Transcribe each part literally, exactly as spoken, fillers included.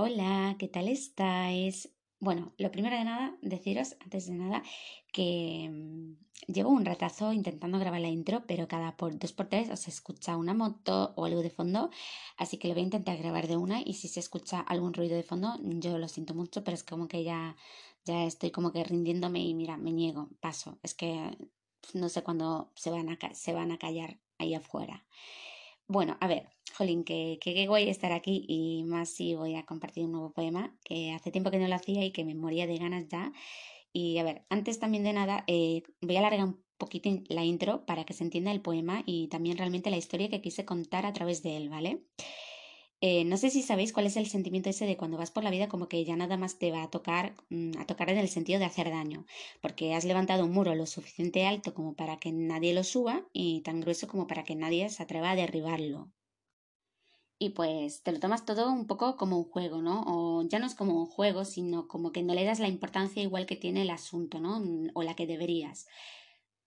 Hola, ¿qué tal estáis? Bueno, lo primero de nada, deciros, antes de nada, que mm, llevo un ratazo intentando grabar la intro, pero cada por, dos por tres os escucha una moto o algo de fondo, así que lo voy a intentar grabar de una y si se escucha algún ruido de fondo, yo lo siento mucho, pero es como que ya, ya estoy como que rindiéndome y mira, me niego, paso, es que no sé cuándo se van a, ca- se van a callar ahí afuera. Bueno, a ver, jolín, que, que qué guay estar aquí y más si voy a compartir un nuevo poema que hace tiempo que no lo hacía y que me moría de ganas ya. Y a ver, antes también de nada, eh, voy a alargar un poquito in- la intro para que se entienda el poema y también realmente la historia que quise contar a través de él, ¿vale? Eh, no sé si sabéis cuál es el sentimiento ese de cuando vas por la vida como que ya nada más te va a tocar, mm, a tocar en el sentido de hacer daño, porque has levantado un muro lo suficiente alto como para que nadie lo suba y tan grueso como para que nadie se atreva a derribarlo. Y pues te lo tomas todo un poco como un juego, ¿no? O ya no es como un juego, sino como que no le das la importancia igual que tiene el asunto, ¿no? Mm, O la que deberías.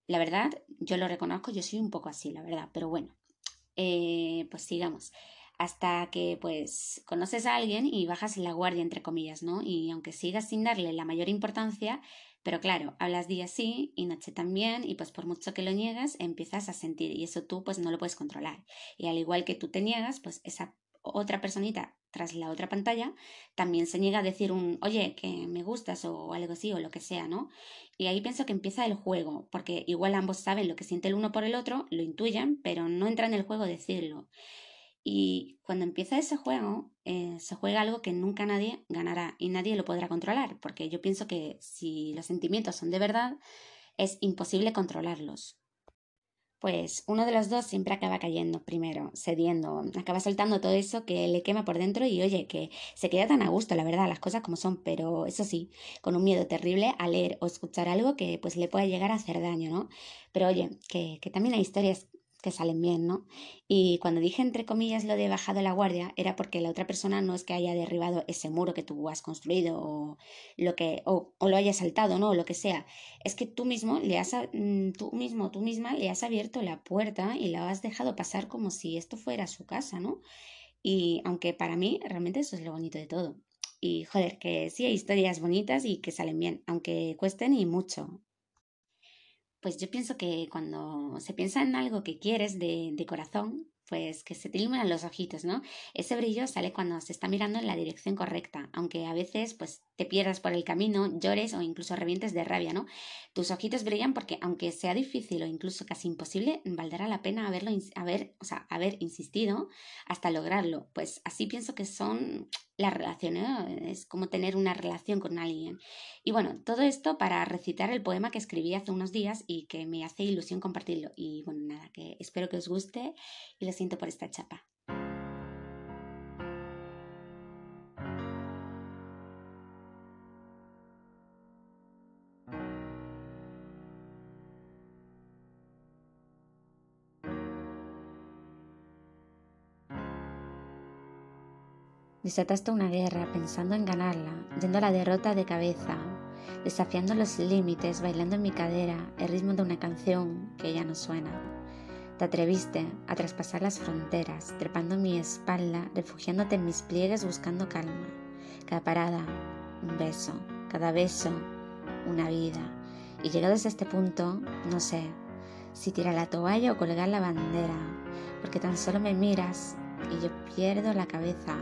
La verdad, yo lo reconozco, yo soy un poco así, la verdad, pero bueno. Eh, pues sigamos, hasta que pues conoces a alguien y bajas la guardia, entre comillas, ¿no? Y aunque sigas sin darle la mayor importancia, pero claro, hablas día sí y noche también y pues por mucho que lo niegues, empiezas a sentir y eso tú pues no lo puedes controlar. Y al igual que tú te niegas, pues esa otra personita tras la otra pantalla también se niega a decir un oye, que me gustas o algo así o lo que sea, ¿no? Y ahí pienso que empieza el juego, porque igual ambos saben lo que siente el uno por el otro, lo intuyen, pero no entra en el juego decirlo. Y cuando empieza ese juego, eh, se juega algo que nunca nadie ganará y nadie lo podrá controlar, porque yo pienso que si los sentimientos son de verdad, es imposible controlarlos. Pues uno de los dos siempre acaba cayendo primero, cediendo, acaba soltando todo eso que le quema por dentro y oye, que se queda tan a gusto, la verdad, las cosas como son, pero eso sí, con un miedo terrible a leer o escuchar algo que pues le pueda llegar a hacer daño, ¿no? Pero oye, que, que también hay historias que salen bien, ¿no? Y cuando dije entre comillas lo de bajado la guardia, era porque la otra persona no es que haya derribado ese muro que tú has construido o lo que, o, o lo haya saltado, ¿no? O lo que sea. Es que tú mismo le has, a- mm, tú mismo, tú misma le has abierto la puerta y la has dejado pasar como si esto fuera su casa, ¿no? Y aunque para mí realmente eso es lo bonito de todo. Y joder, que sí hay historias bonitas y que salen bien, aunque cuesten y mucho. Pues yo pienso que cuando se piensa en algo que quieres de, de corazón, pues que se te iluminan los ojitos, ¿no? Ese brillo sale cuando se está mirando en la dirección correcta, aunque a veces pues te pierdas por el camino, llores o incluso revientes de rabia, ¿no? Tus ojitos brillan porque aunque sea difícil o incluso casi imposible, valdrá la pena haberlo, ins- haber, o sea, haber insistido hasta lograrlo. Pues así pienso que son las relaciones, ¿no? Es como tener una relación con alguien. Y bueno, todo esto para recitar el poema que escribí hace unos días y que me hace ilusión compartirlo. Y bueno, nada, que espero que os guste y lo siento por esta chapa. Desataste una guerra pensando en ganarla, yendo a la derrota de cabeza, desafiando los límites, bailando en mi cadera el ritmo de una canción que ya no suena. Te atreviste a traspasar las fronteras, trepando en mi espalda, refugiándote en mis pliegues buscando calma. Cada parada, un beso, cada beso, una vida. Y llegados a este punto, no sé si tirar la toalla o colgar la bandera, porque tan solo me miras y yo pierdo la cabeza.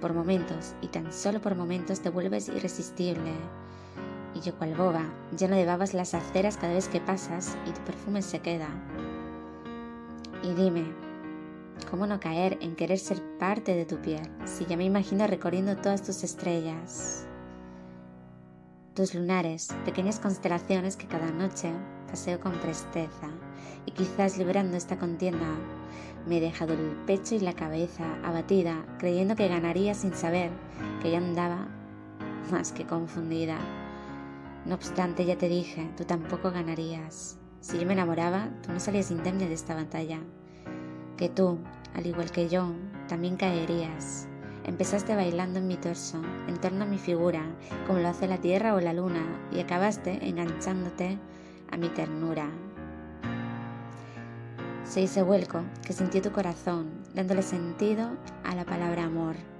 Por momentos, y tan solo por momentos, te vuelves irresistible. Y yo cual boba, lleno de babas las aceras cada vez que pasas y tu perfume se queda. Y dime, ¿cómo no caer en querer ser parte de tu piel si ya me imagino recorriendo todas tus estrellas, tus lunares, pequeñas constelaciones que cada noche paseo con presteza y quizás librando esta contienda? Me he dejado el pecho y la cabeza abatida, creyendo que ganaría sin saber que ya andaba más que confundida. No obstante, ya te dije, tú tampoco ganarías. Si yo me enamoraba, tú no salías indemne de esta batalla. Que tú, al igual que yo, también caerías. Empezaste bailando en mi torso, en torno a mi figura, como lo hace la tierra o la luna, y acabaste enganchándote a mi ternura. Soy ese vuelco que sintió tu corazón, dándole sentido a la palabra amor.